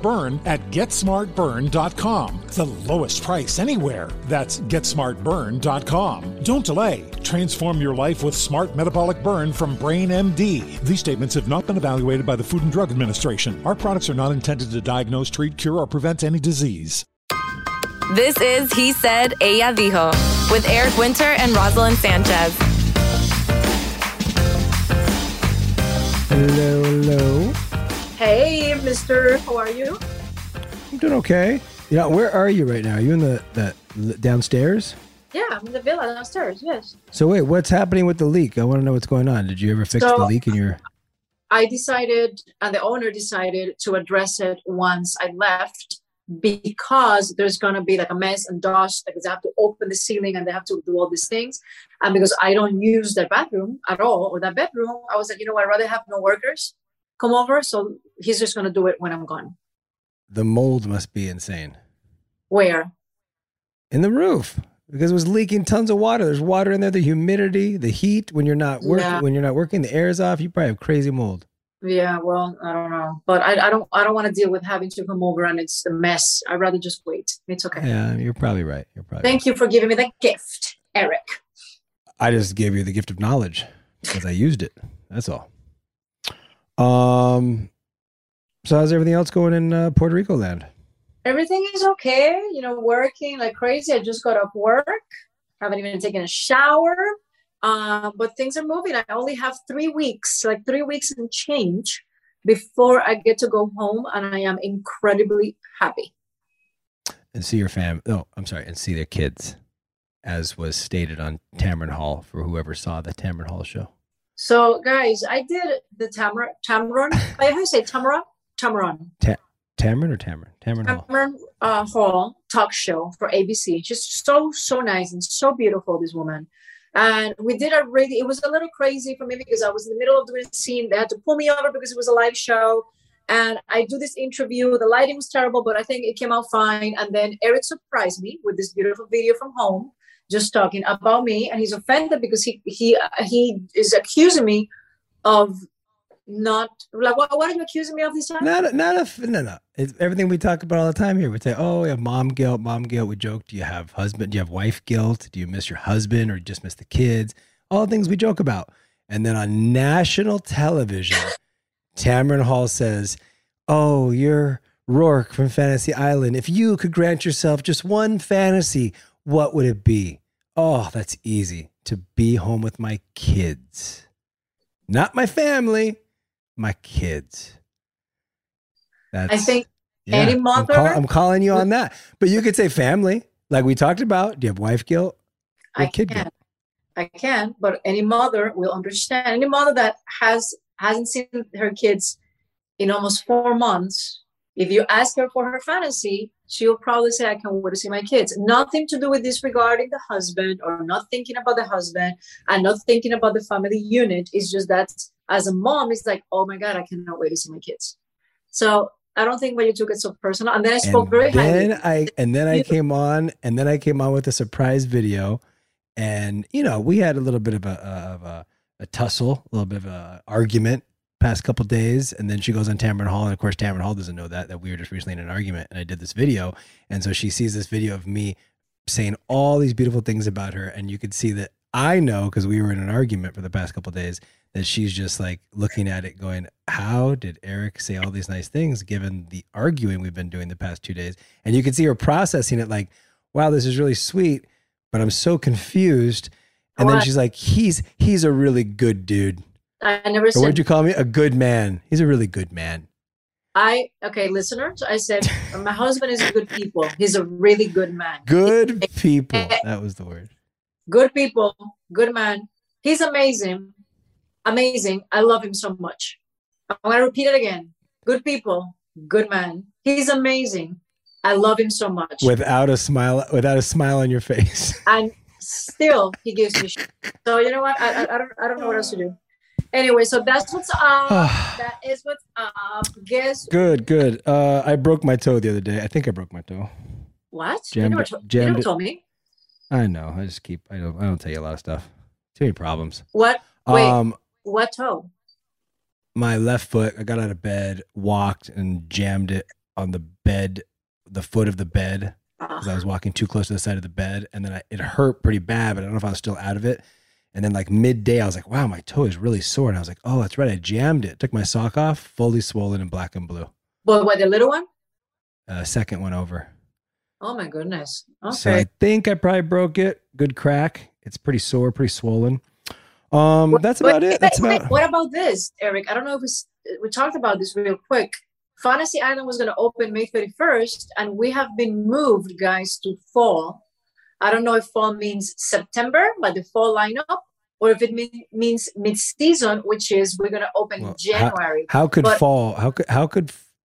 Burn at GetSmartBurn.com. The lowest price anywhere. That's GetSmartBurn.com. Don't delay. Transform your life with Smart Metabolic Burn from BrainMD. These statements have not been evaluated by the Food and Drug Administration. Our products are not intended to diagnose, treat, cure, or prevent any disease. This is He Said, Ella Dijo, with Eric Winter and Rosalind Sanchez. Hello, hello. Hey, mister, how are you? I'm doing okay. Yeah, where are you right now? Are you in the downstairs? Yeah, I'm in the villa downstairs, yes. So wait, what's happening with the leak? I want to know what's going on. Did you ever fix the leak in your... I decided, and the owner decided to address it once I left, because there's going to be like a mess and dust, because I have to open the ceiling and they have to do all these things. And because I don't use that bathroom at all, or that bedroom, I was like, you know, I'd rather have no workers come over. So he's just going to do it when I'm gone. The mold must be insane. Where? In the roof, because it was leaking tons of water. There's water in there, the humidity, the heat, when you're not working, the air is off, you probably have crazy mold. Yeah, well, I don't know, but I don't want to deal with having to come over and it's a mess. I'd rather just wait. It's okay. Yeah, you're probably right. Thank you for giving me the gift, Eric. I just gave you the gift of knowledge because I used it. That's all. So how's everything else going in Puerto Rico land? Everything is okay. You know, working like crazy. I just got off work. Haven't even taken a shower. But things are moving. I only have 3 weeks, like 3 weeks and change before I get to go home. And I am incredibly happy. And see your fam. Oh, I'm sorry. And see their kids. as was stated on Tamron Hall for whoever saw the Tamron Hall show. So guys, I did the Tamron. How do you say Tamron? Tamron. Tamron or Tamron? Tamron Hall. Hall talk show for ABC. Just so nice and so beautiful, this woman. And we did a really, it was a little crazy for me because I was in the middle of doing a scene. They had to pull me over because it was a live show. And I do this interview. The lighting was terrible, but I think it came out fine. And then Eric surprised me with this beautiful video from home, just talking about me. And he's offended because he is accusing me of not, like, what are you accusing me of this time? No. It's everything we talk about all the time here. We say, oh, we have mom guilt. We joke, do you have husband? Do you have wife guilt? Do you miss your husband or just miss the kids? All the things we joke about. And then on national television, Tamron Hall says, oh, you're Rourke from Fantasy Island. If you could grant yourself just one fantasy, what would it be? Oh, that's easy. To be home with my kids. Not my family, my kids. That's, I think, yeah, any mother. I'm calling you on that. But you could say family, like we talked about. Do you have wife guilt? Or kid guilt? I can, but any mother will understand. Any mother that hasn't seen her kids in almost 4 months, if you ask her for her fantasy, she'll probably say, I can't wait to see my kids. Nothing to do with disregarding the husband or not thinking about the husband and not thinking about the family unit. It's just that as a mom, it's like, oh my God, I cannot wait to see my kids. So I don't think you took it so personal. And then I spoke very highly. And then I came on with a surprise video. And, you know, we had a little bit of a tussle, a little bit of an argument past couple of days. And then she goes on Tamron Hall. And of course, Tamron Hall doesn't know that we were just recently in an argument and I did this video. And so she sees this video of me saying all these beautiful things about her. And you could see that I know, because we were in an argument for the past couple of days, that she's just like looking at it going, how did Eric say all these nice things given the arguing we've been doing the past 2 days? And you can see her processing it like, wow, this is really sweet, but I'm so confused. And then she's like, he's a really good dude. I never said. What'd you call me? A good man. He's a really good man. Okay, listeners, I said, my husband is a good people. He's a really good man. Good people. That was the word. Good people. Good man. He's amazing. Amazing. I love him so much. I'm going to repeat it again. Good people. Good man. He's amazing. I love him so much. Without a smile on your face. And still, he gives me shit. So you know what? I don't know what else to do. Anyway, so that's what's up. That is what's up. Guess. Good. I broke my toe the other day. I think I broke my toe. What? You never told me. I know. I just keep. I don't tell you a lot of stuff. Too many problems. What? Wait. What toe? My left foot. I got out of bed, walked, and jammed it on the bed, the foot of the bed, because I was walking too close to the side of the bed, and then it hurt pretty bad. But I don't know if I was still out of it. And then like midday, I was like, wow, my toe is really sore. And I was like, oh, that's right. I jammed it. Took my sock off, fully swollen and black and blue. But what, the little one? Second one over. Oh, my goodness. Okay. So I think I probably broke it. Good crack. It's pretty sore, pretty swollen. That's about it. What about this, Eric? I don't know if we talked about this real quick. Fantasy Island was going to open May 31st, and we have been moved, guys, to fall. I don't know if fall means September, like the fall lineup, or if it means mid-season, which is we're going to open January.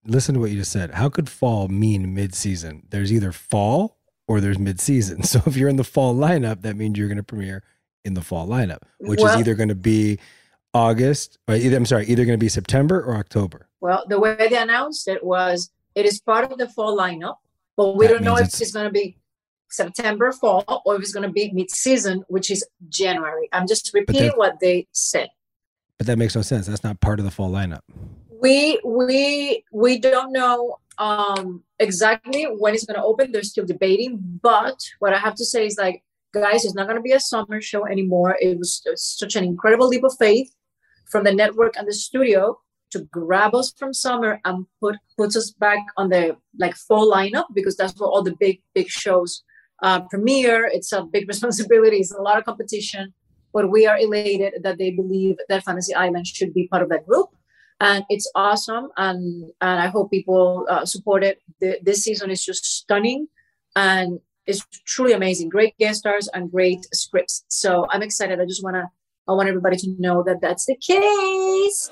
Listen to what you just said. How could fall mean mid-season? There's either fall or there's mid-season. So if you're in the fall lineup, that means you're going to premiere in the fall lineup, which is either going to be either going to be September or October. Well, the way they announced it was it is part of the fall lineup, but we don't know if it's going to be September, fall, or if it's going to be mid-season, which is January. I'm just repeating what they said. But that makes no sense. That's not part of the fall lineup. We don't know exactly when it's going to open. They're still debating. But what I have to say is, like, guys, it's not going to be a summer show anymore. It was such an incredible leap of faith from the network and the studio to grab us from summer and puts us back on the like fall lineup, because that's where all the big shows premiere. It's a big responsibility. It's a lot of competition, but we are elated that they believe that Fantasy Island should be part of that group, and it's awesome. And I hope people support it. This season is just stunning, and is truly amazing. Great guest stars and great scripts. So I'm excited. I want everybody to know that that's the case.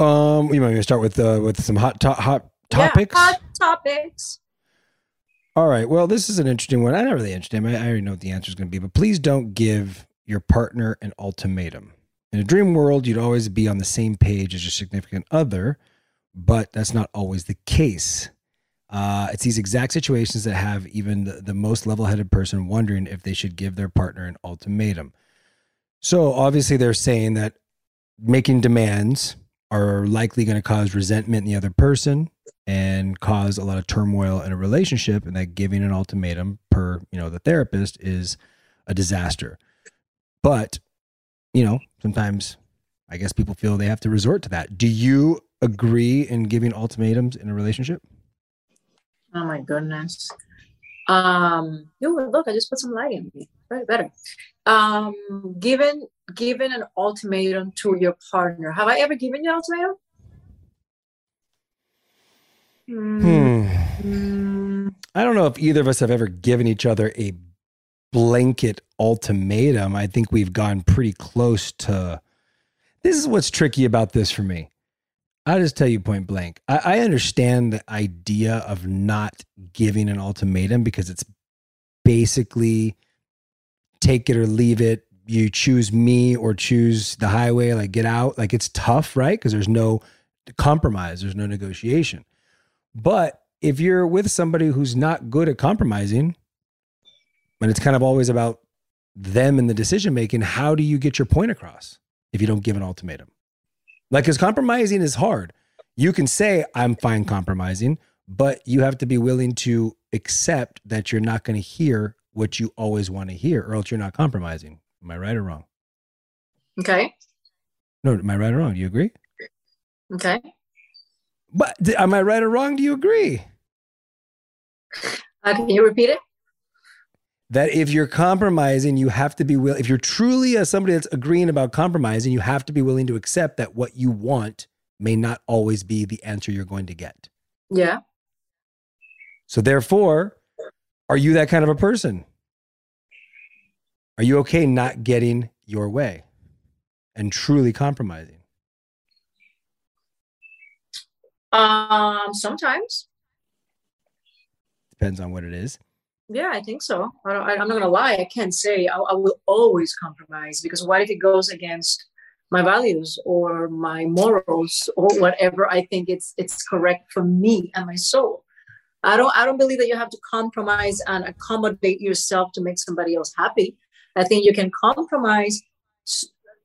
You might want to start with some hot topics. Yeah, hot topics. All right. Well, this is an interesting one. I don't really understand. I already know what the answer is going to be, but please don't give your partner an ultimatum. In a dream world, you'd always be on the same page as your significant other, but that's not always the case. It's these exact situations that have even the most level-headed person wondering if they should give their partner an ultimatum. So obviously they're saying that making demands are likely going to cause resentment in the other person and cause a lot of turmoil in a relationship, and that giving an ultimatum per, the therapist is a disaster. But, sometimes I guess people feel they have to resort to that. Do you agree in giving ultimatums in a relationship? Oh my goodness. Look, I just put some light in me. Right, better. Given an ultimatum to your partner. Have I ever given you an ultimatum? I don't know if either of us have ever given each other a blanket ultimatum. I think we've gone pretty close to, this is what's tricky about this for me. I'll just tell you point blank. I understand the idea of not giving an ultimatum because it's basically take it or leave it. You choose me or choose the highway, like get out. Like it's tough, right? Because there's no compromise. There's no negotiation. But if you're with somebody who's not good at compromising, and it's kind of always about them and the decision-making, how do you get your point across if you don't give an ultimatum? Like, because compromising is hard. You can say, I'm fine compromising, but you have to be willing to accept that you're not going to hear what you always want to hear, or else you're not compromising. Am I right or wrong? Okay. No, am I right or wrong? Do you agree? Okay. But am I right or wrong? Do you agree? Can you repeat it? That if you're compromising, you have to be willing, if you're truly somebody that's agreeing about compromising, you have to be willing to accept that what you want may not always be the answer you're going to get. Yeah. So therefore, are you that kind of a person? Are you okay not getting your way and truly compromising? Sometimes. Depends on what it is. Yeah, I think so. I'm not going to lie. I can't say I will always compromise, because what if it goes against my values or my morals or whatever I think it's correct for me and my soul? I don't believe that you have to compromise and accommodate yourself to make somebody else happy. I think you can compromise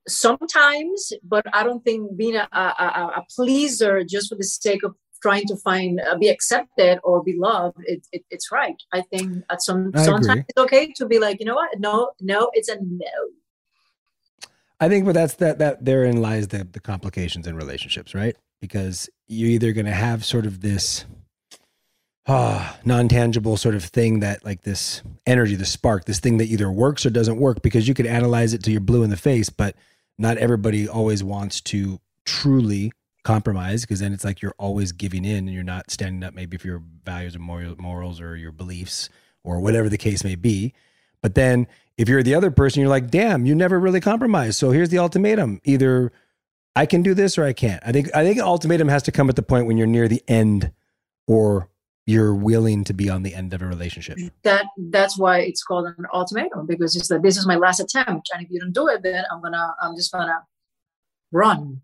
sometimes, but I don't think being a pleaser just for the sake of trying to find, be accepted or be loved, it's right. I think at sometimes it's okay to be like, you know what? No, it's a no. I think, but that therein lies the complications in relationships, right? Because you're either going to have sort of this non-tangible sort of thing that like this energy, the spark, this thing that either works or doesn't work, because you could analyze it till you're blue in the face, but not everybody always wants to truly compromise, because then it's like you're always giving in and you're not standing up maybe for your values or morals or your beliefs or whatever the case may be. But then if you're the other person, you're like, damn, you never really compromise. So here's the ultimatum. Either I can do this or I can't. I think an ultimatum has to come at the point when you're near the end or you're willing to be on the end of a relationship. That's why it's called an ultimatum, because it's like, this is my last attempt. And if you don't do it, then I'm just gonna run.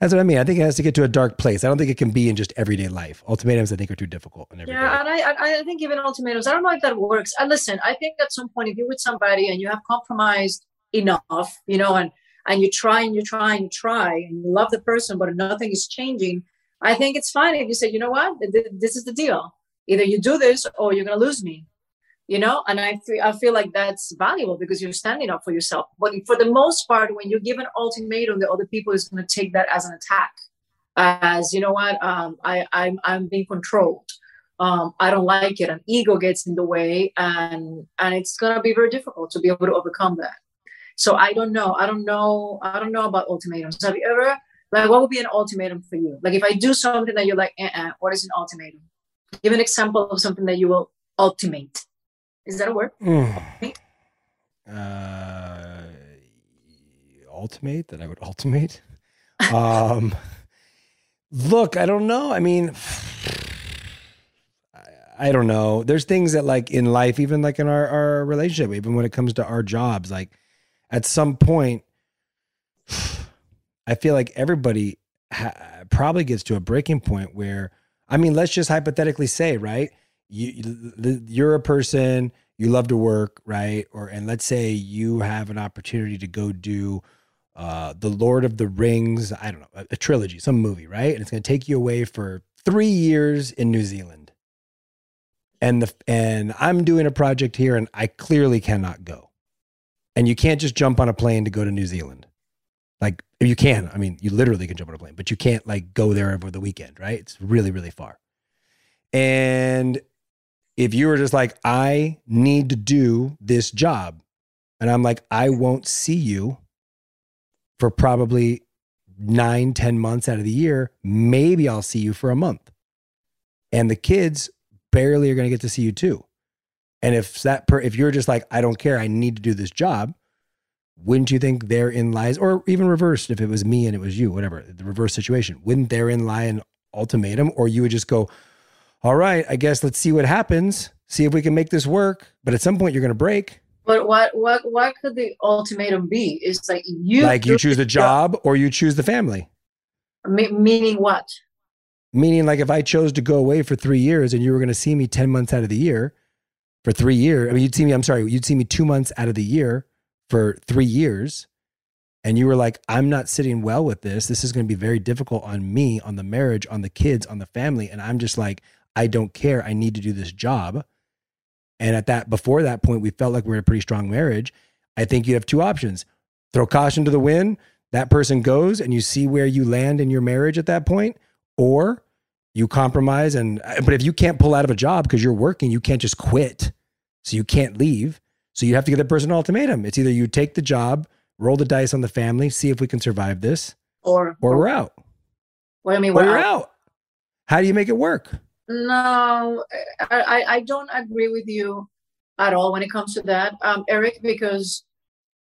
That's what I mean. I think it has to get to a dark place. I don't think it can be in just everyday life. Ultimatums, I think, are too difficult. Yeah, and I think even ultimatums, I don't know if that works. Listen, I think at some point, if you're with somebody and you have compromised enough, you know, and you try, and you love the person, but nothing is changing, I think it's fine if you say, you know what, this is the deal. Either you do this or you're going to lose me, you know? And I feel like that's valuable because you're standing up for yourself. But for the most part, when you give an ultimatum, the other people is going to take that as an attack, as, you know what, I'm being controlled. I don't like it. An ego gets in the way, and it's going to be very difficult to be able to overcome that. So I don't know. I don't know about ultimatums. Have you ever... like, what would be an ultimatum for you? Like, if I do something that you're like, what is an ultimatum? Give an example of something that you will ultimate. Is that a word? Ultimate, that I would ultimate? Look, I don't know. I mean, I don't know. There's things that, like, in life, even, like, in our relationship, even when it comes to our jobs, like, at some point, I feel like everybody probably gets to a breaking point where, I mean, let's just hypothetically say, right? You're a person, you love to work, right? And let's say you have an opportunity to go do The Lord of the Rings, I don't know, a trilogy, some movie, right? And it's going to take you away for 3 years in New Zealand. And I'm doing a project here and I clearly cannot go. And you can't just jump on a plane to go to New Zealand. Like, you can, I mean, you literally can jump on a plane, but you can't like go there over the weekend, right? It's really, really far. And if you were just like, I need to do this job, and I'm like, I won't see you for probably 9-10 months out of the year. Maybe I'll see you for a month. And the kids barely are going to get to see you too. And if you're just like, I don't care, I need to do this job, wouldn't you think therein lies, or even reversed, if it was me and it was you, whatever, the reverse situation, wouldn't therein lie an ultimatum? Or you would just go, all right, I guess let's see what happens, see if we can make this work. But at some point you're going to break. But what could the ultimatum be? It's like you choose the job or you choose the family. Meaning what? Meaning like if I chose to go away for 3 years and you were going to see me 10 months out of the year for 3 years, I mean, you'd see me 2 months out of the year for 3 years, and you were like, I'm not sitting well with this. This is going to be very difficult on me, on the marriage, on the kids, on the family. And I'm just like, I don't care. I need to do this job. And before that point, we felt like we were in a pretty strong marriage. I think you have two options. Throw caution to the wind. That person goes and you see where you land in your marriage at that point, or you compromise. But if you can't pull out of a job because you're working, you can't just quit. So you can't leave. So you have to give the person an ultimatum. It's either you take the job, roll the dice on the family, see if we can survive this, or we're out. What do you mean we're out? How do you make it work? No, I don't agree with you at all when it comes to that, Eric, because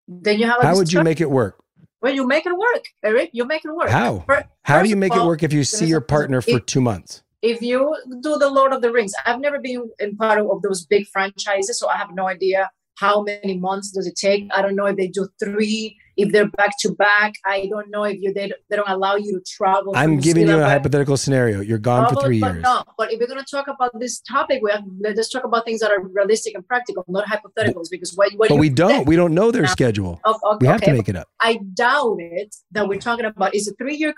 then you have how would you make it work? Well, you make it work, Eric. You make it work. How? How do you make it work if you see your partner for 2 months? If you do the Lord of the Rings, I've never been in part of those big franchises, so I have no idea. How many months does it take? I don't know if they do 3, if they're back to back. I don't know if they don't allow you to travel. I'm giving you a hypothetical scenario. You're gone for 3 years. No, but if we're going to talk about this topic, let's talk about things that are realistic and practical, not hypotheticals. Because what we don't think? We don't know their schedule. We have to make it up. I doubt it that we're talking about is a 3-year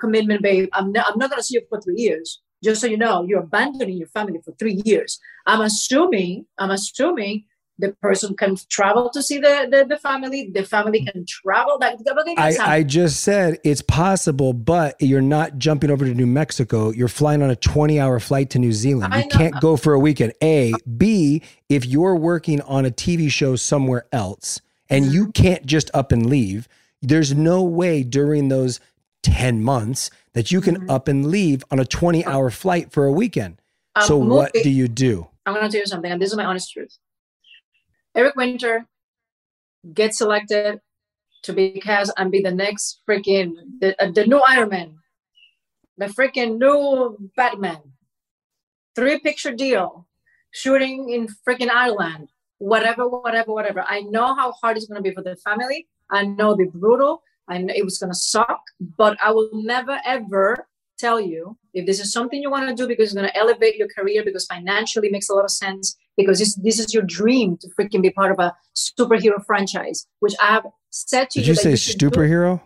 commitment, babe. I'm not going to see you for 3 years. Just so you know, you're abandoning your family for 3 years. I'm assuming. The person can travel to see the family. The family can travel. I just said it's possible, but you're not jumping over to New Mexico. You're flying on a 20-hour flight to New Zealand. You can't go for a weekend. A. B, if you're working on a TV show somewhere else and you can't just up and leave, there's no way during those 10 months that you can up and leave on a 20-hour flight for a weekend. So what do you do? I'm going to tell you something, and this is my honest truth. Eric Winter gets selected to be cast and be the next freaking, the new Iron Man, the freaking new Batman, 3-picture deal, shooting in freaking Ireland, whatever. I know how hard it's going to be for the family. I know it'll be brutal. I know it was going to suck, but I will never, ever tell you if this is something you want to do because it's going to elevate your career, because financially it makes a lot of sense, because this is your dream to freaking be part of a superhero franchise, which I have said to you. Did you say superhero?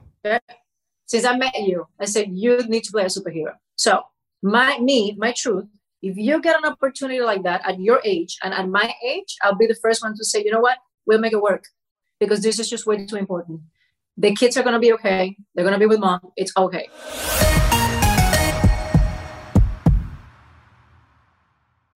Since I met you, I said, you need to play a superhero. So my truth, if you get an opportunity like that at your age and at my age, I'll be the first one to say, you know what? We'll make it work because this is just way too important. The kids are going to be okay. They're going to be with mom. It's okay.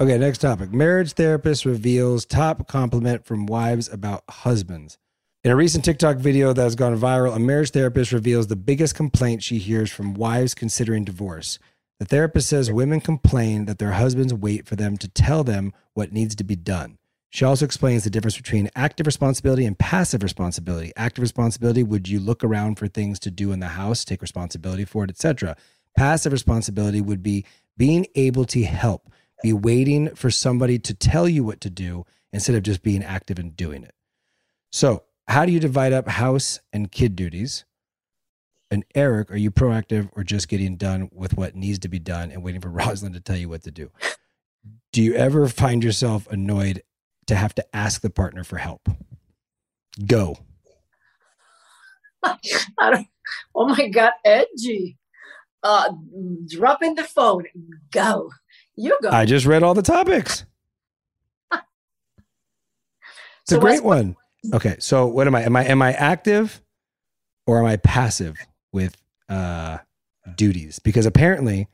Okay, next topic. Marriage therapist reveals top compliment from wives about husbands. In a recent TikTok video that has gone viral, a marriage therapist reveals the biggest complaint she hears from wives considering divorce. The therapist says women complain that their husbands wait for them to tell them what needs to be done. She also explains the difference between active responsibility and passive responsibility. Active responsibility, would you look around for things to do in the house, take responsibility for it, etc. Passive responsibility would be being able to help. Be waiting for somebody to tell you what to do instead of just being active and doing it. So how do you divide up house and kid duties? And Eric, are you proactive or just getting done with what needs to be done and waiting for Rosalind to tell you what to do? Do you ever find yourself annoyed to have to ask the partner for help? Go. Oh my God, edgy. Dropping the phone, go. You go. I just read all the topics. It's so a great one. Okay. So what am I? Am I active or am I passive with duties? Because apparently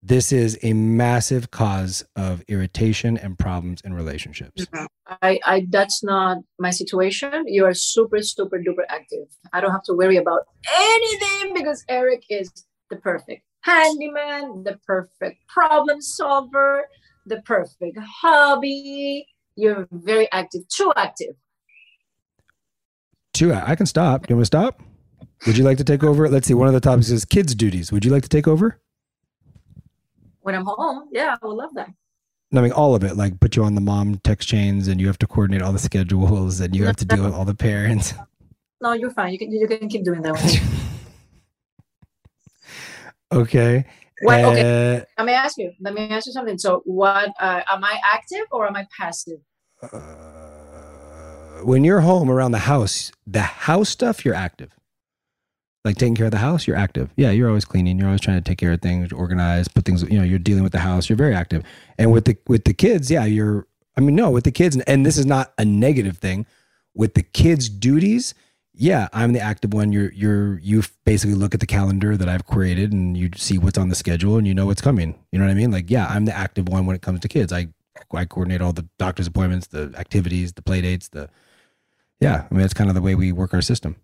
this is a massive cause of irritation and problems in relationships. I that's not my situation. You are super, super duper active. I don't have to worry about anything because Eric is the perfect handyman, the perfect problem solver, the perfect hobby. You're very active, too active. I can stop. You want me to stop? Would you like to take over? Let's see. One of the topics is kids' duties. Would you like to take over? When I'm home, yeah, I would love that. I mean, all of it, put you on the mom text chains and you have to coordinate all the schedules and you have to deal with all the parents. No, you're fine. You can keep doing that one. Okay. Well, okay. Let me ask you something. So what, am I active or am I passive? When you're home around the house stuff, you're active. Taking care of the house, you're active. Yeah. You're always cleaning. You're always trying to take care of things, organize, put things, you're dealing with the house. You're very active. And with the kids, yeah, with the kids. And this is not a negative thing with the kids' duties. Yeah, I'm the active one. You basically look at the calendar that I've created and you see what's on the schedule and you know what's coming. You know what I mean? Yeah, I'm the active one when it comes to kids. I coordinate all the doctor's appointments, the activities, the play dates, the Yeah. I mean, that's kind of the way we work our system.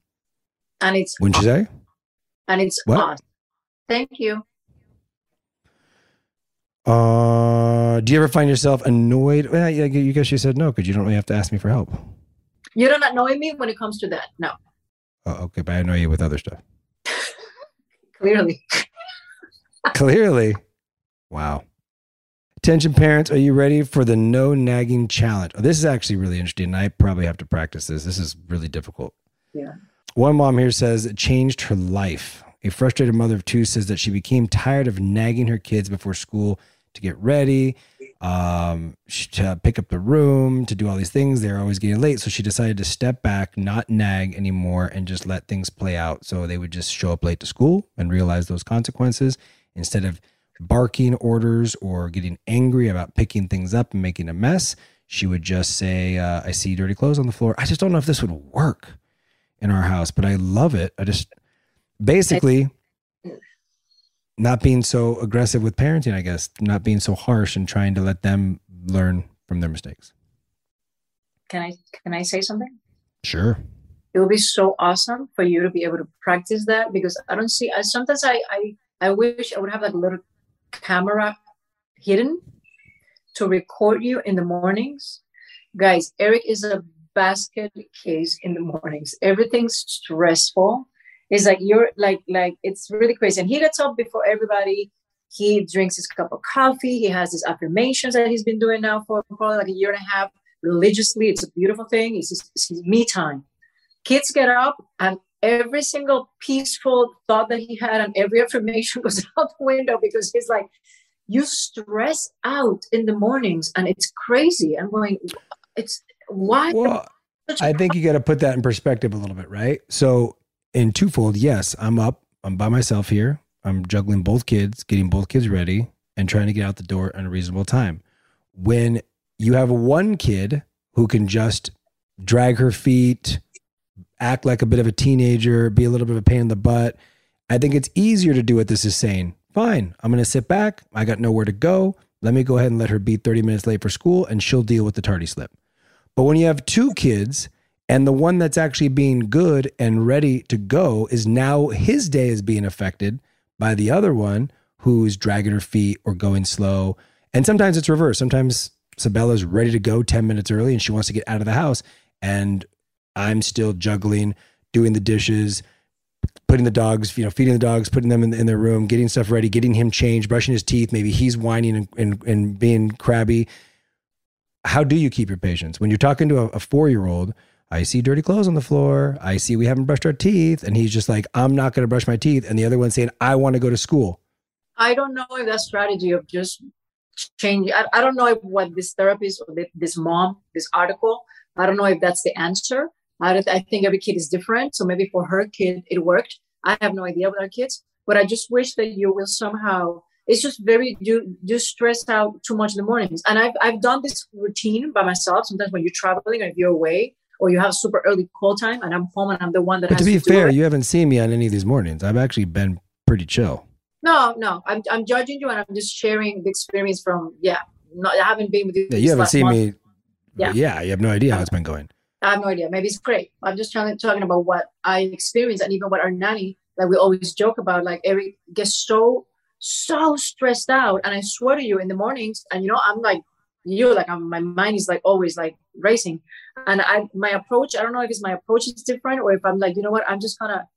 And it's, wouldn't you say? And it's what? Us. Thank you. Do you ever find yourself annoyed? Well, I guess you said no, because you don't really have to ask me for help. You don't annoy me when it comes to that. No. Oh, okay. But I annoy you with other stuff. Clearly. Clearly. Wow. Attention parents, are you ready for the no nagging challenge? Oh, this is actually really interesting. And I probably have to practice this. This is really difficult. Yeah. One mom here says it changed her life. A frustrated mother of two says that she became tired of nagging her kids before school to get ready, to pick up the room, to do all these things. They're always getting late. So she decided to step back, not nag anymore, and just let things play out. So they would just show up late to school and realize those consequences instead of barking orders or getting angry about picking things up and making a mess. She would just say, I see dirty clothes on the floor. I just don't know if this would work in our house, but I love it. I just basically not being so aggressive with parenting, I guess, not being so harsh and trying to let them learn from their mistakes. Can I say something? Sure. It would be so awesome for you to be able to practice that, because I don't see, sometimes I wish I would have like a little camera hidden to record you in the mornings. Guys, Eric is a basket case in the mornings. Everything's stressful. It's like you're like it's really crazy. And he gets up before everybody. He drinks his cup of coffee. He has his affirmations that he's been doing now for probably like a year and a half religiously. It's a beautiful thing. It's his me time. Kids get up and every single peaceful thought that he had and every affirmation was out the window, because he's like, you stress out in the mornings and it's crazy. I'm going, it's why? Well, I think you got to put that in perspective a little bit, right? So in twofold, yes, I'm up, I'm by myself here. I'm juggling both kids, getting both kids ready and trying to get out the door in a reasonable time. When you have one kid who can just drag her feet, act like a bit of a teenager, be a little bit of a pain in the butt, I think it's easier to do what this is saying. Fine, I'm going to sit back. I got nowhere to go. Let me go ahead and let her be 30 minutes late for school and she'll deal with the tardy slip. But when you have two kids and the one that's actually being good and ready to go is now his day is being affected by the other one who's dragging her feet or going slow. And sometimes it's reversed. Sometimes Sabella's ready to go 10 minutes early and she wants to get out of the house, and I'm still juggling, doing the dishes, putting the dogs, feeding the dogs, putting them in their room, getting stuff ready, getting him changed, brushing his teeth. Maybe he's whining and being crabby. How do you keep your patience? When you're talking to a four-year-old, I see dirty clothes on the floor. I see we haven't brushed our teeth. And he's just like, I'm not going to brush my teeth. And the other one's saying, I want to go to school. I don't know if that strategy of just changing, I don't know if what this therapist or this mom, this article, I don't know if that's the answer. I think every kid is different. So maybe for her kid, it worked. I have no idea with our kids, but I just wish that you will somehow, it's just very, you stress out too much in the mornings. And I've done this routine by myself. Sometimes when you're traveling or if you're away or you have super early call time and I'm home and I'm the one that has to do it. But to be fair, you haven't seen me on any of these mornings. I've actually been pretty chill. No, I'm judging you and I'm just sharing the experience from, I haven't been with you. Yeah, you haven't seen me. Yeah, you have no idea how it's been going. I have no idea. Maybe it's great. I'm just talking about what I experienced and even what our nanny, like we always joke about, like Eric gets so stressed out. And I swear to you in the mornings, and I'm like, my mind is like always like racing. And my approach, I don't know if it's my approach is different or if I'm like, you know what, I'm just gonna,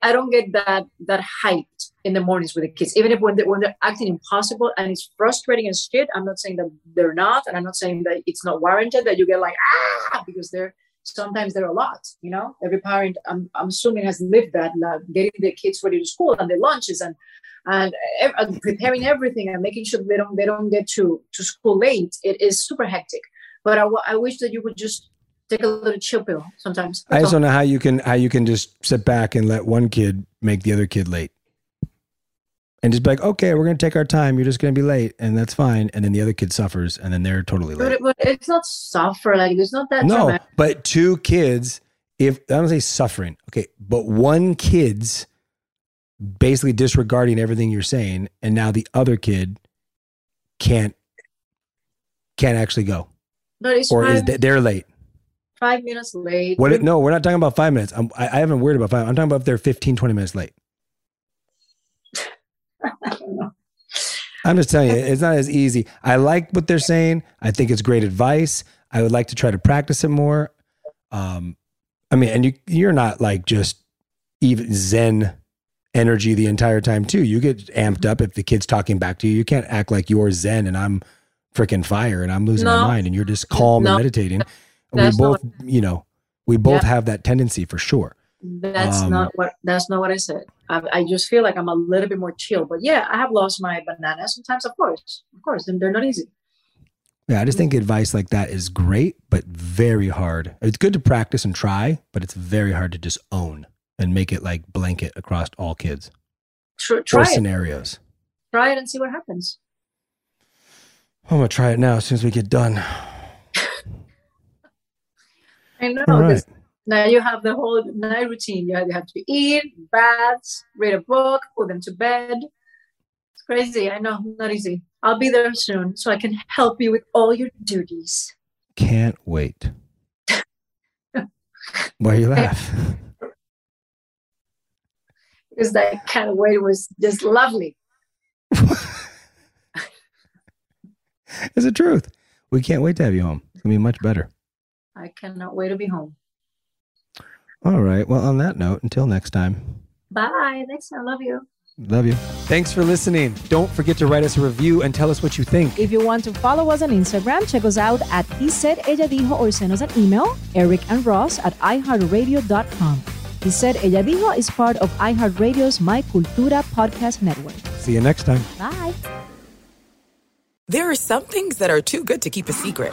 I don't get that hype in the mornings with the kids. Even if when they're acting impossible and it's frustrating as shit, I'm not saying that they're not. And I'm not saying that it's not warranted that you get like, because sometimes they're a lot, every parent I'm assuming has lived that, like getting their kids ready to school and their lunches and preparing everything and making sure they don't get to school late. It is super hectic, but I wish that you would just take a little chill pill sometimes. I just don't know how you can just sit back and let one kid make the other kid late and just be like, okay, we're going to take our time. You're just going to be late and that's fine. And then the other kid suffers and then they're totally late. But it's not suffer. Like it's not that. No, dramatic. But two kids, if I don't say suffering. Okay. But one kid's basically disregarding everything you're saying. And now the other kid can't actually go, but it's or is they're late. 5 minutes late. What, no, we're not talking about 5 minutes. I haven't worried about 5 minutes. I'm talking about if they're 15, 20 minutes late. I don't know. I'm just telling you, it's not as easy. I like what they're saying. I think it's great advice. I would like to try to practice it more. I mean, and you're not like just even zen energy the entire time too. You get amped up if the kid's talking back to you. You can't act like you're zen and I'm freaking fire and I'm losing my mind and you're just calm and meditating. That's we both have that tendency for sure. That's not what I said. I just feel like I'm a little bit more chill, but yeah, I have lost my bananas sometimes. Of course. And they're not easy. Yeah. I just think advice like that is great, but very hard. It's good to practice and try, but it's very hard to just own and make it like blanket across all kids. Try scenarios. Try it and see what happens. I'm going to try it now as soon as we get done. I know. Right. Now you have the whole night routine. You have to eat, bath, read a book, put them to bed. It's crazy. I know, not easy. I'll be there soon so I can help you with all your duties. Can't wait. Why you laugh? Because that can't wait was just lovely. It's the truth. We can't wait to have you home. It's going to be much better. I cannot wait to be home. All right. Well, on that note, until next time. Bye. Next time. Love you. Love you. Thanks for listening. Don't forget to write us a review and tell us what you think. If you want to follow us on Instagram, check us out at He Said, Ella Dijo, or send us an email, ericandross@iheartradio.com. He Said, Ella Dijo is part of iHeartRadio's My Cultura podcast network. See you next time. Bye. There are some things that are too good to keep a secret.